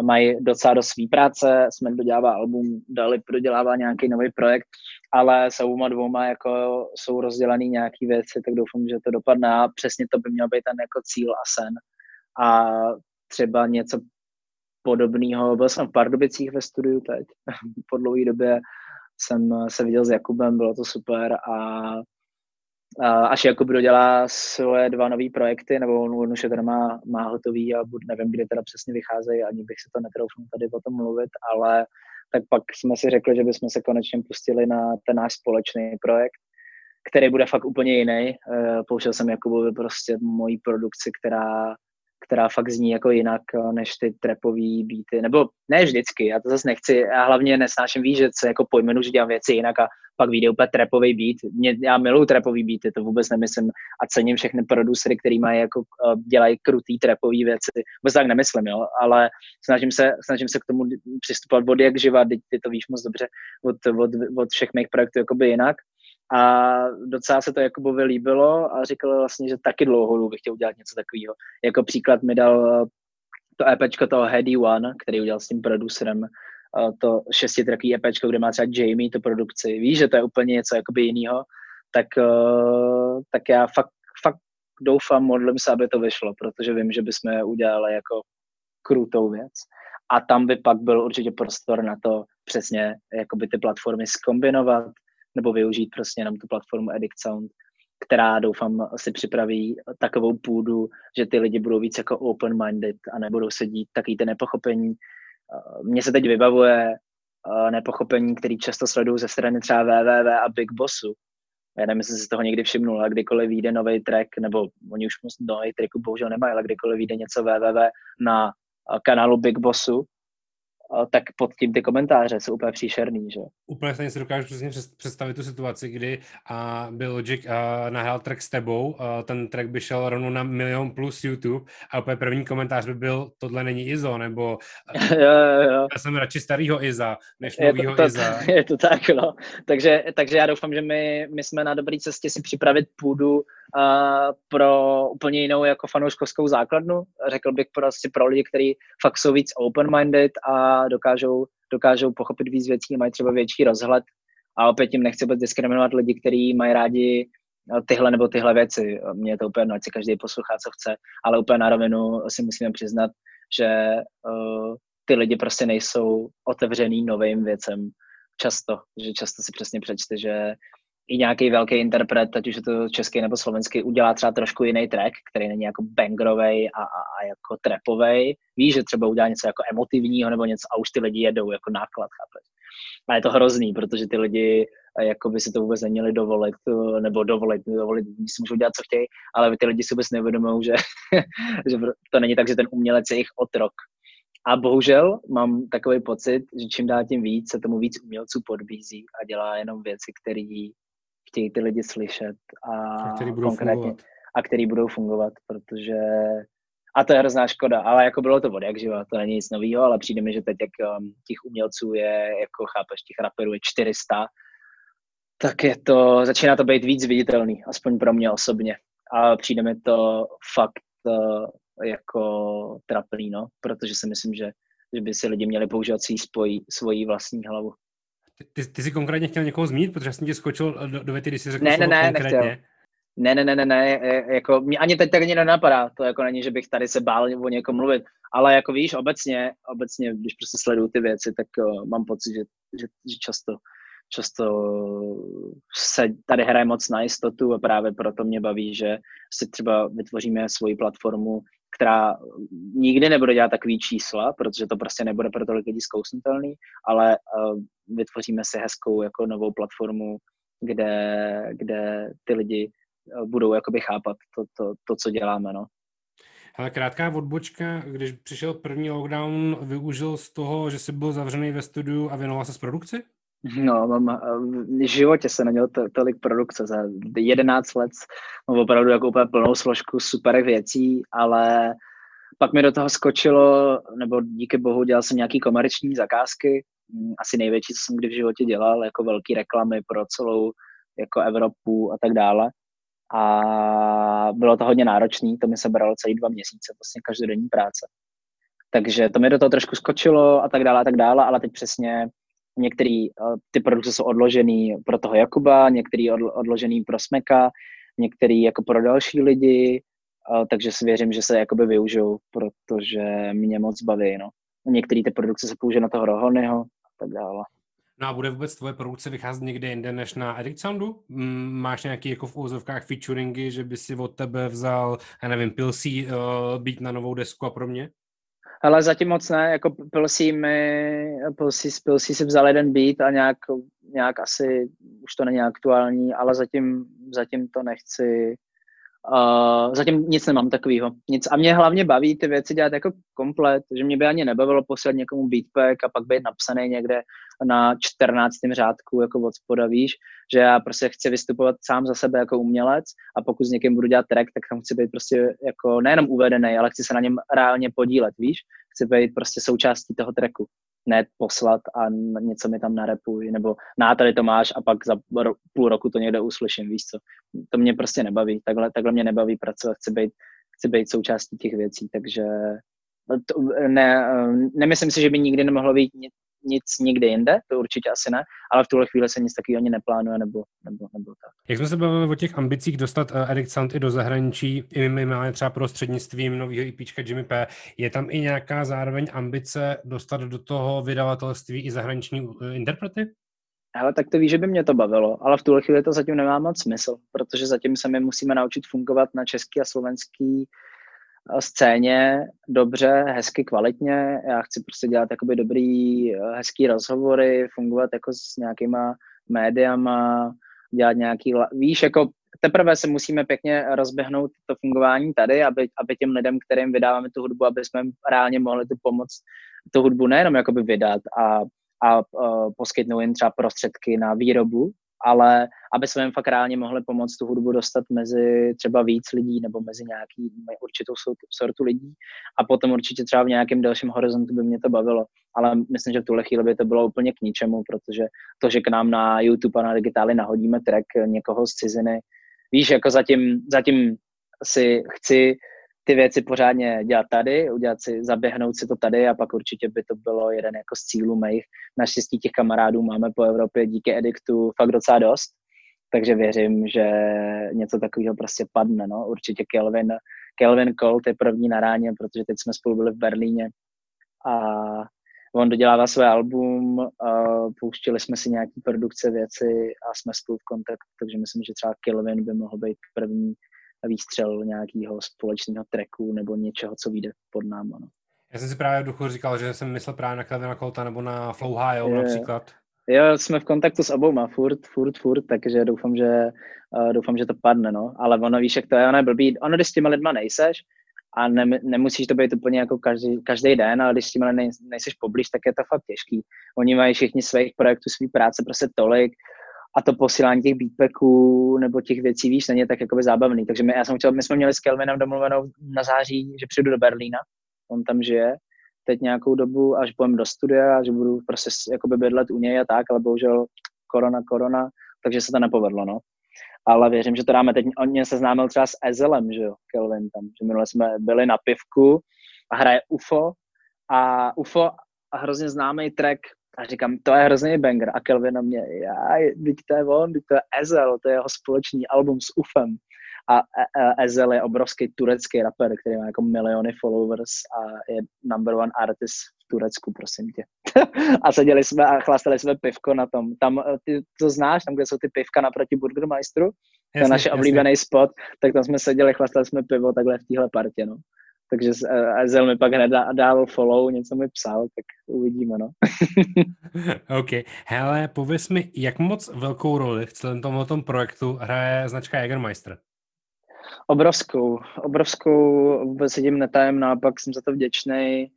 mají docela do svý práce, Smek dodělává album, Dalip dodělává nějaký nový projekt, ale se ouma dvouma jako jsou rozdělaný nějaký věci, tak doufám, že to dopadne a přesně to by měl být ten jako cíl a sen. A třeba něco podobného, byl jsem v Pardubicích ve studiu teď, po dlouhé době jsem se viděl s Jakubem, bylo to super a až Jakub dodělá svoje dva nové projekty, nebo on, on už je teda má, má hotový a buď, nevím, kde teda přesně vycházejí, ani bych si to netroufnul tady o tom mluvit, ale tak pak jsme si řekli, že bychom se konečně pustili na ten náš společný projekt, který bude fakt úplně jiný. Pouštěl jsem Jakubovi prostě mojí produkci, která, která fakt zní jako jinak než ty trapový beaty, nebo ne vždycky, já to zase nechci, já hlavně nesnáším víc, že se jako pojmenu, že dělám věci jinak a pak vyjde úplně trapový beat. Mě, já miluji trapový beaty, to vůbec nemyslím a cením všechny producery, který mají jako, dělají krutý trapový věci, vůbec tak nemyslím, jo, ale snažím se, snažím se k tomu přistupovat od jak živa, ty to víš moc dobře, od, od, od všech mých projektů jakoby jinak. A docela se to Jakubovi líbilo a říkal vlastně, že taky dlouhodobě bych chtěl udělat něco takového. Jako příklad mi dal to EPčko toho Heady One, který udělal s tím producerem, to šestitracký EPčko, kde má třeba Jamie tu produkci. Víš, že to je úplně něco jakoby jinýho, tak, tak já fakt, fakt doufám, modlím se, aby to vyšlo, protože vím, že bychom udělali jako krutou věc. A tam by pak byl určitě prostor na to přesně jakoby ty platformy zkombinovat, nebo využít prostě jenom tu platformu Edict Sound, která doufám si připraví takovou půdu, že ty lidi budou víc jako open-minded a nebudou se dít takový ty nepochopení. Mně se teď vybavuje nepochopení, který často sleduju ze strany třeba W W W a Big Bossu. Já nevím, jestli si toho někdy všimnul, ale kdykoliv vyjde nový track, nebo oni už moc nový tracku bohužel nemají, ale kdykoliv vyjde něco W W W na kanálu Big Bossu, tak pod tím ty komentáře jsou úplně příšerný, že? Úplně stejně si dokážu přesně představit tu situaci, kdy uh, by Logic uh, nahrál track s tebou, uh, ten track by šel rovnou na milion plus YouTube a úplně první komentář by byl, tohle není Izo, nebo jo, jo, jo. Já jsem radši starýho Iza, než je novýho to, to, Iza. Je to tak, no. Takže, takže já doufám, že my, my jsme na dobré cestě si připravit půdu uh, pro úplně jinou jako fanouškovskou základnu, řekl bych prostě pro lidi, kteří fakt jsou víc open-minded a Dokážou, dokážou pochopit víc věcí, mají třeba větší rozhled a opět tím nechci vůbec diskriminovat lidi, kteří mají rádi tyhle nebo tyhle věci. Mně je to úplně jedno, ať si každý poslouchá, co chce, ale úplně na rovinu si musíme přiznat, že uh, ty lidi prostě nejsou otevřený novým věcem často, že často si přesně přečte, že i nějaký velký interpret, ať už je to český nebo slovenský, udělá třeba trošku jiný track, který není jako bangerovej a, a, a jako trapovej. Víš, že třeba udělá něco jako emotivního nebo něco a už ty lidi jedou jako náklad, chápeš. A je to hrozný, protože ty lidi jako by si to vůbec neměli dovolit, nebo dovolit, dovolit, si můžou dělat, co chtějí, ale ty lidi si vůbec neuvědomují, že, že to není tak, že ten umělec je jejich otrok. A bohužel mám takový pocit, že čím dál tím víc se tomu víc umělců podbízí a dělá jenom věci, které chtějí ty lidi slyšet a, a který budou konkrétně fungovat. A který budou fungovat, protože a to je hrozná škoda, ale jako bylo to od jak živa, to není nic novýho, ale přijde mi, že teď jak um, těch umělců je, jako chápeš, těch raperů je čtyři sta, tak je to, začíná to být víc viditelný, aspoň pro mě osobně. A přijde mi to fakt uh, jako trapný, no, protože si myslím, že, že by si lidi měli používat si svoji, svoji vlastní hlavu. Ty, ty jsi konkrétně chtěl někoho zmínit, protože jsem tě skočil do, do věty, když jsi řekl ne, slovo ne, ne, konkrétně. Nechtěl. Ne, ne, ne, ne, ne, jako mě ani teď tak ani nenapadá, to jako není, že bych tady se bál o někom mluvit, ale jako víš, obecně, obecně, když prostě sleduju ty věci, tak uh, mám pocit, že, že, že často, často se tady hraje moc na jistotu a právě proto mě baví, že si třeba vytvoříme svoji platformu, která nikdy nebude dělat takový čísla, protože to prostě nebude pro tolik lidí zkousnutelný, ale uh, vytvoříme si hezkou jako novou platformu, kde, kde ty lidi budou jakoby chápat to, to, to co děláme, no. Hele, krátká odbočka, když přišel první lockdown, využil z toho, že jsi byl zavřený ve studiu a věnoval se s produkci? No, mám, v životě se neměl to, tolik produkce, za jedenáct let mám opravdu jako úplně plnou složku super věcí, ale pak mi do toho skočilo, nebo díky bohu dělal jsem nějaký komerční zakázky, asi největší, co jsem kdy v životě dělal, jako velký reklamy pro celou jako Evropu a tak dále. A bylo to hodně náročné, to mi se bralo celý dva měsíce, vlastně každodenní práce. Takže to mi do toho trošku skočilo a tak dále a tak dále, ale teď přesně některé ty produkce jsou odložený pro toho Jakuba, některé odlo, odložený pro Smeka, některé jako pro další lidi, takže si věřím, že se jakoby využijou, protože mě moc baví, no. Některé ty produkce se použijí na toho Rohonyho a tak dále. No a bude vůbec tvoje produkce vycházet někde jinde než na Edict Soundu? Máš nějaký jako v úzovkách featuringy, že by si od tebe vzal, já nevím, Pilsí uh, být na novou desku a pro mě? Hele, zatím moc ne, jako Pilsí mi, Pilsí, Pilsí si vzal jeden beat a nějak, nějak asi už to není aktuální, ale zatím, zatím to nechci, uh, zatím nic nemám takového. Nic. A mě hlavně baví ty věci dělat jako komplet, že mě by ani nebavilo poslat někomu beatpack a pak být napsaný někde na čtrnáctém řádku, jako od spoda, víš, že já prostě chci vystupovat sám za sebe jako umělec a pokud s někým budu dělat track, tak tam chci být prostě jako nejenom uvedený, ale chci se na něm reálně podílet, víš, chci být prostě součástí toho tracku, ne poslat a něco mi tam narepuj, nebo na tady to máš a pak za půl roku to někde uslyším, víš co, to mě prostě nebaví, takhle, takhle mě nebaví pracovat, chci být, chci být součástí těch věcí, takže to, ne, nemyslím si, že by nikdy nemohlo být nic nikde jinde, to určitě asi ne, ale v tuhle chvíli se nic takového ani neplánuje, nebo, nebo, nebo tak. Jak jsme se bavili o těch ambicích dostat uh, Edict Sound i do zahraničí, i minimálně třeba prostřednictvím nového EPčka Jimmy P, je tam i nějaká zároveň ambice dostat do toho vydavatelství i zahraniční uh, interprety? Hele, tak to víš, že by mě to bavilo, ale v tuhle chvíli to zatím nemá moc smysl, protože zatím se my musíme naučit fungovat na český a slovenský scéně dobře, hezky, kvalitně. Já chci prostě dělat jakoby dobrý, hezký rozhovory, fungovat jako s nějakýma médiama, dělat nějaký, víš, jako teprve se musíme pěkně rozběhnout to fungování tady, aby, aby těm lidem, kterým vydáváme tu hudbu, aby jsme reálně mohli tu pomoc, tu hudbu nejenom jakoby vydat a, a, a poskytnout jim třeba prostředky na výrobu, ale aby jsme jim fakt reálně mohli pomoct tu hudbu dostat mezi třeba víc lidí nebo mezi nějaký určitou sortu lidí a potom určitě třeba v nějakém dalším horizontu by mě to bavilo, ale myslím, že v tuhle chvíli by to bylo úplně k ničemu, protože to, že k nám na YouTube a na digitály nahodíme track někoho z ciziny, víš, jako zatím, zatím si chci ty věci pořádně dělat tady, udělat si, zaběhnout si to tady a pak určitě by to bylo jeden jako z cílů mých. Naštěstí těch kamarádů máme po Evropě díky Edictu fakt docela dost, takže věřím, že něco takového prostě padne, no. Určitě Kelvin, Kelvin Kolt je první na ráně, protože teď jsme spolu byli v Berlíně a on dodělává své album, pouštili jsme si nějaký produkce věci a jsme spolu v kontaktu, takže myslím, že třeba Kelvin by mohl být první výstřel nějakého společného tracku nebo něčeho, co vyjde pod náma. No. Já jsem si právě v duchu říkal, že jsem myslel právě na Kelvina Kolta nebo na Flow High, například. Jo, jsme v kontaktu s obouma, furt, furt, furt, takže doufám, že, uh, doufám, že to padne, no. Ale ono, víš, jak to je, ono je blbý, ono, když s těma lidma nejseš a ne, nemusíš to být úplně jako každý, každý den, ale když s těma nejseš poblíž, tak je to fakt těžký. Oni mají všichni svých projektů, svý práce, prostě tolik a to posílání těch beatpacků nebo těch věcí, víš, není tak jakoby zábavný. Takže my, já jsem chtěl, my jsme měli s Kelvinem domluvenou na září, že přijdu do Berlína, on tam žije. Teď nějakou dobu, až půjdem do studia a že budu prostě jakoby bydlet u něj a tak, ale bohužel korona, korona, takže se to nepovedlo, no. Ale věřím, že to dáme teď, on mě seznámil třeba s Ezhelem, že jo, Kelvin tam, že minule jsme byli na pivku a hraje UFO a UFO a hrozně známý track a říkám, to je hrozný banger a Kelvin na mě, jaj, teď to je on, teď to je Ezhel, to je jeho společný album s UFem. A Ezhel je obrovský turecký rapper, který má jako miliony followers a je number one artist v Turecku, prosím tě. A seděli jsme a chlastali jsme pivko na tom. Tam, ty to znáš, tam, kde jsou ty pivka naproti Burgermeisteru, to je naše oblíbený spot, tak tam jsme seděli, chlastali jsme pivo takhle v téhle partě, no. Takže Ezhel mi pak hned dal follow, něco mi psal, tak uvidíme, no. OK. Hele, pověz mi, jak moc velkou roli v celém tomhle tom projektu hraje značka Jägermeister? Obrovskou, obrovskou, vůbec se tím netajem, naopak jsem za to vděčný.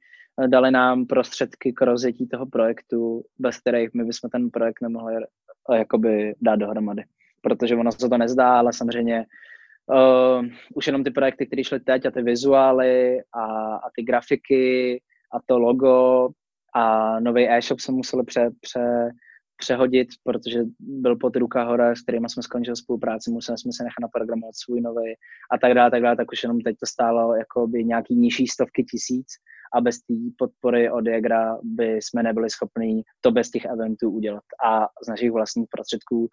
Dali nám prostředky k rozjetí toho projektu, bez kterých my bychom ten projekt nemohli jakoby dát dohromady. Protože ono se to nezdá, ale samozřejmě uh, už jenom ty projekty, které šly teď a ty vizuály a, a ty grafiky a to logo a nový e-shop se museli pře, pře, přehodit, protože byl pod ruka hora, s kterýma jsme skončili spolupráci, museli jsme se nechat naprogramovat svůj nový a tak dále, tak dále, tak už jenom teď to stálo jakoby nějaký nižší stovky tisíc a bez té podpory od Jägra by jsme nebyli schopni to bez těch eventů udělat a z našich vlastních prostředků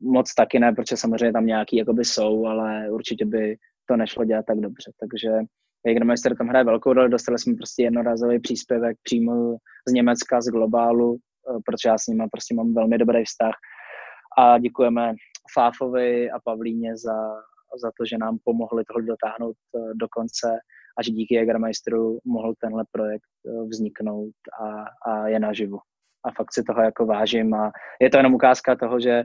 moc taky ne, protože samozřejmě tam nějaký jakoby jsou, ale určitě by to nešlo dělat tak dobře, takže Jägermeister tam hraje velkou roli, dostali jsme prostě jednorázový příspěvek přímo z Německa, z Globálu, protože já s nimi prostě mám velmi dobrý vztah. A děkujeme Fáfovi a Pavlíně za, za to, že nám pomohli tohle dotáhnout do konce a že díky Jägermeisteru mohl tenhle projekt vzniknout a, a je naživu. A fakt si toho jako vážím a je to jenom ukázka toho, že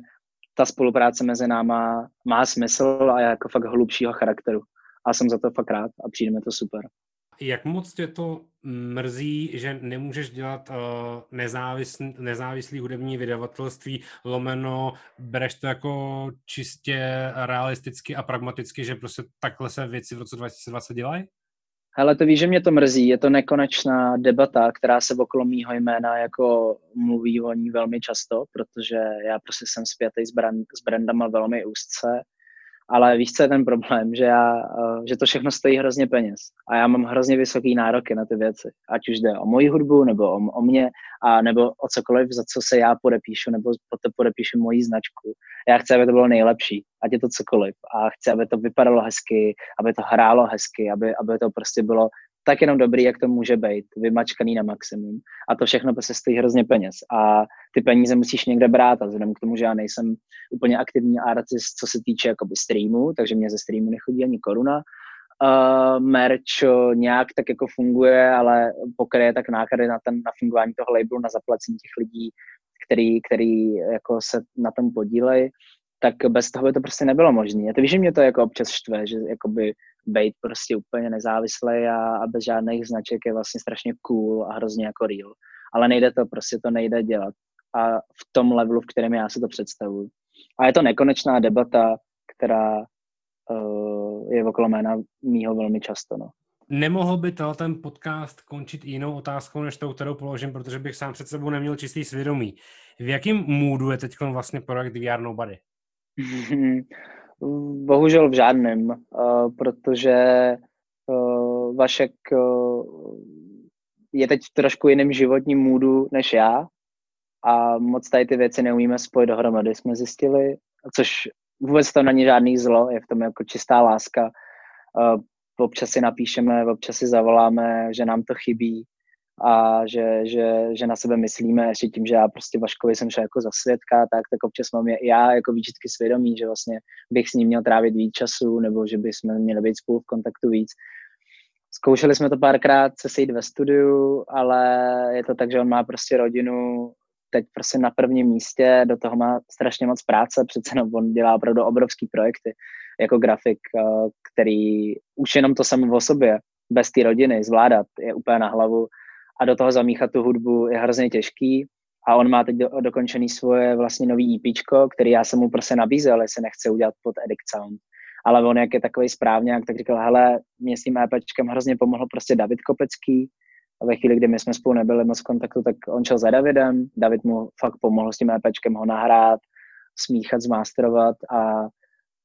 ta spolupráce mezi náma má smysl a je jako fakt hlubšího charakteru. A jsem za to fakt rád a přijde mi to super. Jak moc tě to mrzí, že nemůžeš dělat uh, nezávislý, nezávislý hudební vydavatelství, lomeno, bereš to jako čistě realisticky a pragmaticky, že prostě takhle se věci v roce dva tisíce dvacet dělají? Hele, to víš, že mě to mrzí. Je to nekonečná debata, která se okolo mýho jména jako mluví o ní velmi často, protože já prostě jsem spjatý s, brand, s brandama velmi úzce. Ale víš, co je ten problém, že, já, že to všechno stojí hrozně peněz a já mám hrozně vysoký nároky na ty věci, ať už jde o moji hudbu, nebo o, o mě, a nebo o cokoliv, za co se já podepíšu, nebo podepíšu moji značku. Já chci, aby to bylo nejlepší, ať je to cokoliv a chci, aby to vypadalo hezky, aby to hrálo hezky, aby, aby to prostě bylo tak jenom dobrý, jak to může být, vymačkaný na maximum a to všechno prostě stojí hrozně peněz a ty peníze musíš někde brát a vzhledem k tomu, že já nejsem úplně aktivní artist, co se týče jakoby streamu, takže mě ze streamu nechodí ani koruna, uh, merch nějak tak jako funguje, ale pokryje tak náklady na, ten, na fungování toho labelu, na zaplacení těch lidí, který, který jako se na tom podílejí, tak bez toho by to prostě nebylo možné. A to víš, že mě to jako občas štve, že jakoby být prostě úplně nezávislý a, a bez žádných značek je vlastně strašně cool a hrozně jako real. Ale nejde to, prostě to nejde dělat. A v tom levelu, v kterém já si to představuju. A je to nekonečná debata, která uh, je okolo jména mýho velmi často, no. Nemohl by ten podcast končit jinou otázkou, než tou, kterou položím, protože bych sám před sebou neměl čistý svědomí. V jakém můdu je teď vlastně projekt V R Nobody? Bohužel v žádném, uh, protože uh, Vašek uh, je teď v trošku jiném životním můdu než já a moc tady ty věci neumíme spojit dohromady, jsme zjistili, což vůbec to není žádný zlo, je v tom jako čistá láska. Uh, občas si napíšeme, občas si zavoláme, že nám to chybí a že, že, že na sebe myslíme, ještě tím, že já prostě Vaškovi jsem šel jako za svědka, tak, tak občas mám je, já jako výčitky svědomí, že vlastně bych s ním měl trávit víc času, nebo že bychom měli být spolu v kontaktu víc. Zkoušeli jsme to párkrát se sejít ve studiu, ale je to tak, že on má prostě rodinu, teď prostě na prvním místě, do toho má strašně moc práce, přece no, on dělá opravdu obrovský projekty jako grafik, který už jenom to samo o sobě, bez té rodiny zvládat je úplně na hlavu a do toho zamíchat tu hudbu je hrozně těžký a on má teď do, dokončený svoje vlastně nový EPčko, který já jsem mu prostě nabízel, jestli nechce udělat pod Edict Sound. Ale on, jak je takový správně, tak říkal, hele, mě s tím EPčkem hrozně pomohl prostě David Kopecký. A ve chvíli, kdy my jsme spolu nebyli moc v kontaktu, tak on šel za Davidem, David mu fakt pomohl s tím EPčkem ho nahrát, smíchat, zmásterovat a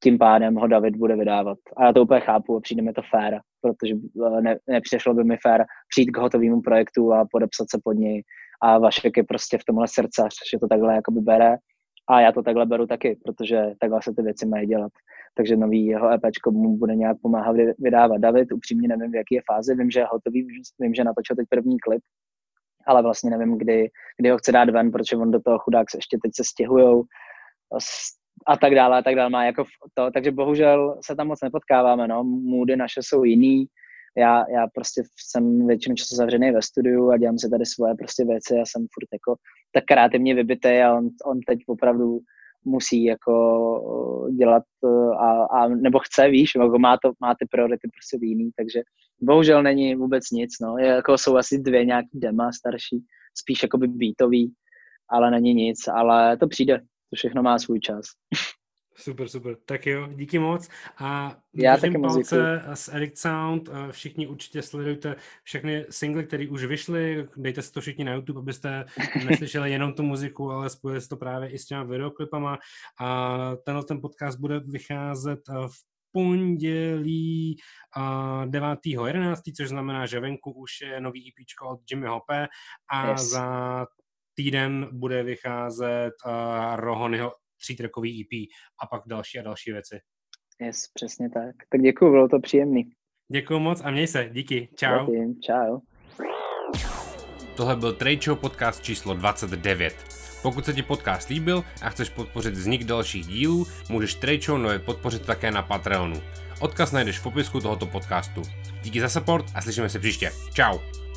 tím pádem ho David bude vydávat. A já to úplně chápu a přijde mi to fér, protože ne, nepřišlo by mi fér přijít k hotovému projektu a podepsat se pod něj. A Vašek je prostě v tomhle srdcař, že to takhle jakoby bere. A já to takhle beru taky, protože takhle se ty věci mají dělat. Takže nový jeho EPčko mu bude nějak pomáhat vydávat David. Upřímně nevím, v jaké je fázi. Vím, že je hotový, vím, že natočil teď první klip, ale vlastně nevím, kdy, kdy ho chce dát ven, protože on do toho chudák se ještě teď se stěhujou a tak dále, a tak dále. Má jako to. Takže bohužel se tam moc nepotkáváme, no. Moody naše jsou jiný. Já, já prostě jsem většinou často zavřený ve studiu a dělám si tady svoje prostě věci. Já jsem furt jako tak kreativně vybitej a on, on teď opravdu musí jako dělat a, a nebo chce, víš, jako má, to, má ty priority prostě jiný, takže bohužel není vůbec nic, no. Je, jako jsou asi dvě nějaký dema starší, spíš jakoby beatový, ale není nic, ale to přijde, to všechno má svůj čas. Super, super. Tak jo, díky moc. A já taky moc z Edict Sound. Všichni určitě sledujte všechny singly, které už vyšly. Dejte si to všichni na YouTube, abyste neslyšeli jenom tu muziku, ale spojili to právě i s těma videoklipama. A tenhle ten podcast bude vycházet v pondělí devátého jedenáctého, což znamená, že venku už je nový EPčko od Jimmy Hopé a yes. Za týden bude vycházet Rohonyho třítrackový E P a pak další a další věci. Yes, přesně tak. Tak děkuju, bylo to příjemný. Děkuju moc a měj se, díky, čau. Děkuji, čau. Tohle byl Trade Show podcast číslo dvacet devět. Pokud se ti podcast líbil a chceš podpořit vznik dalších dílů, můžeš Trade Show nově podpořit také na Patreonu. Odkaz najdeš v popisku tohoto podcastu. Díky za support a slyšíme se příště. Čau.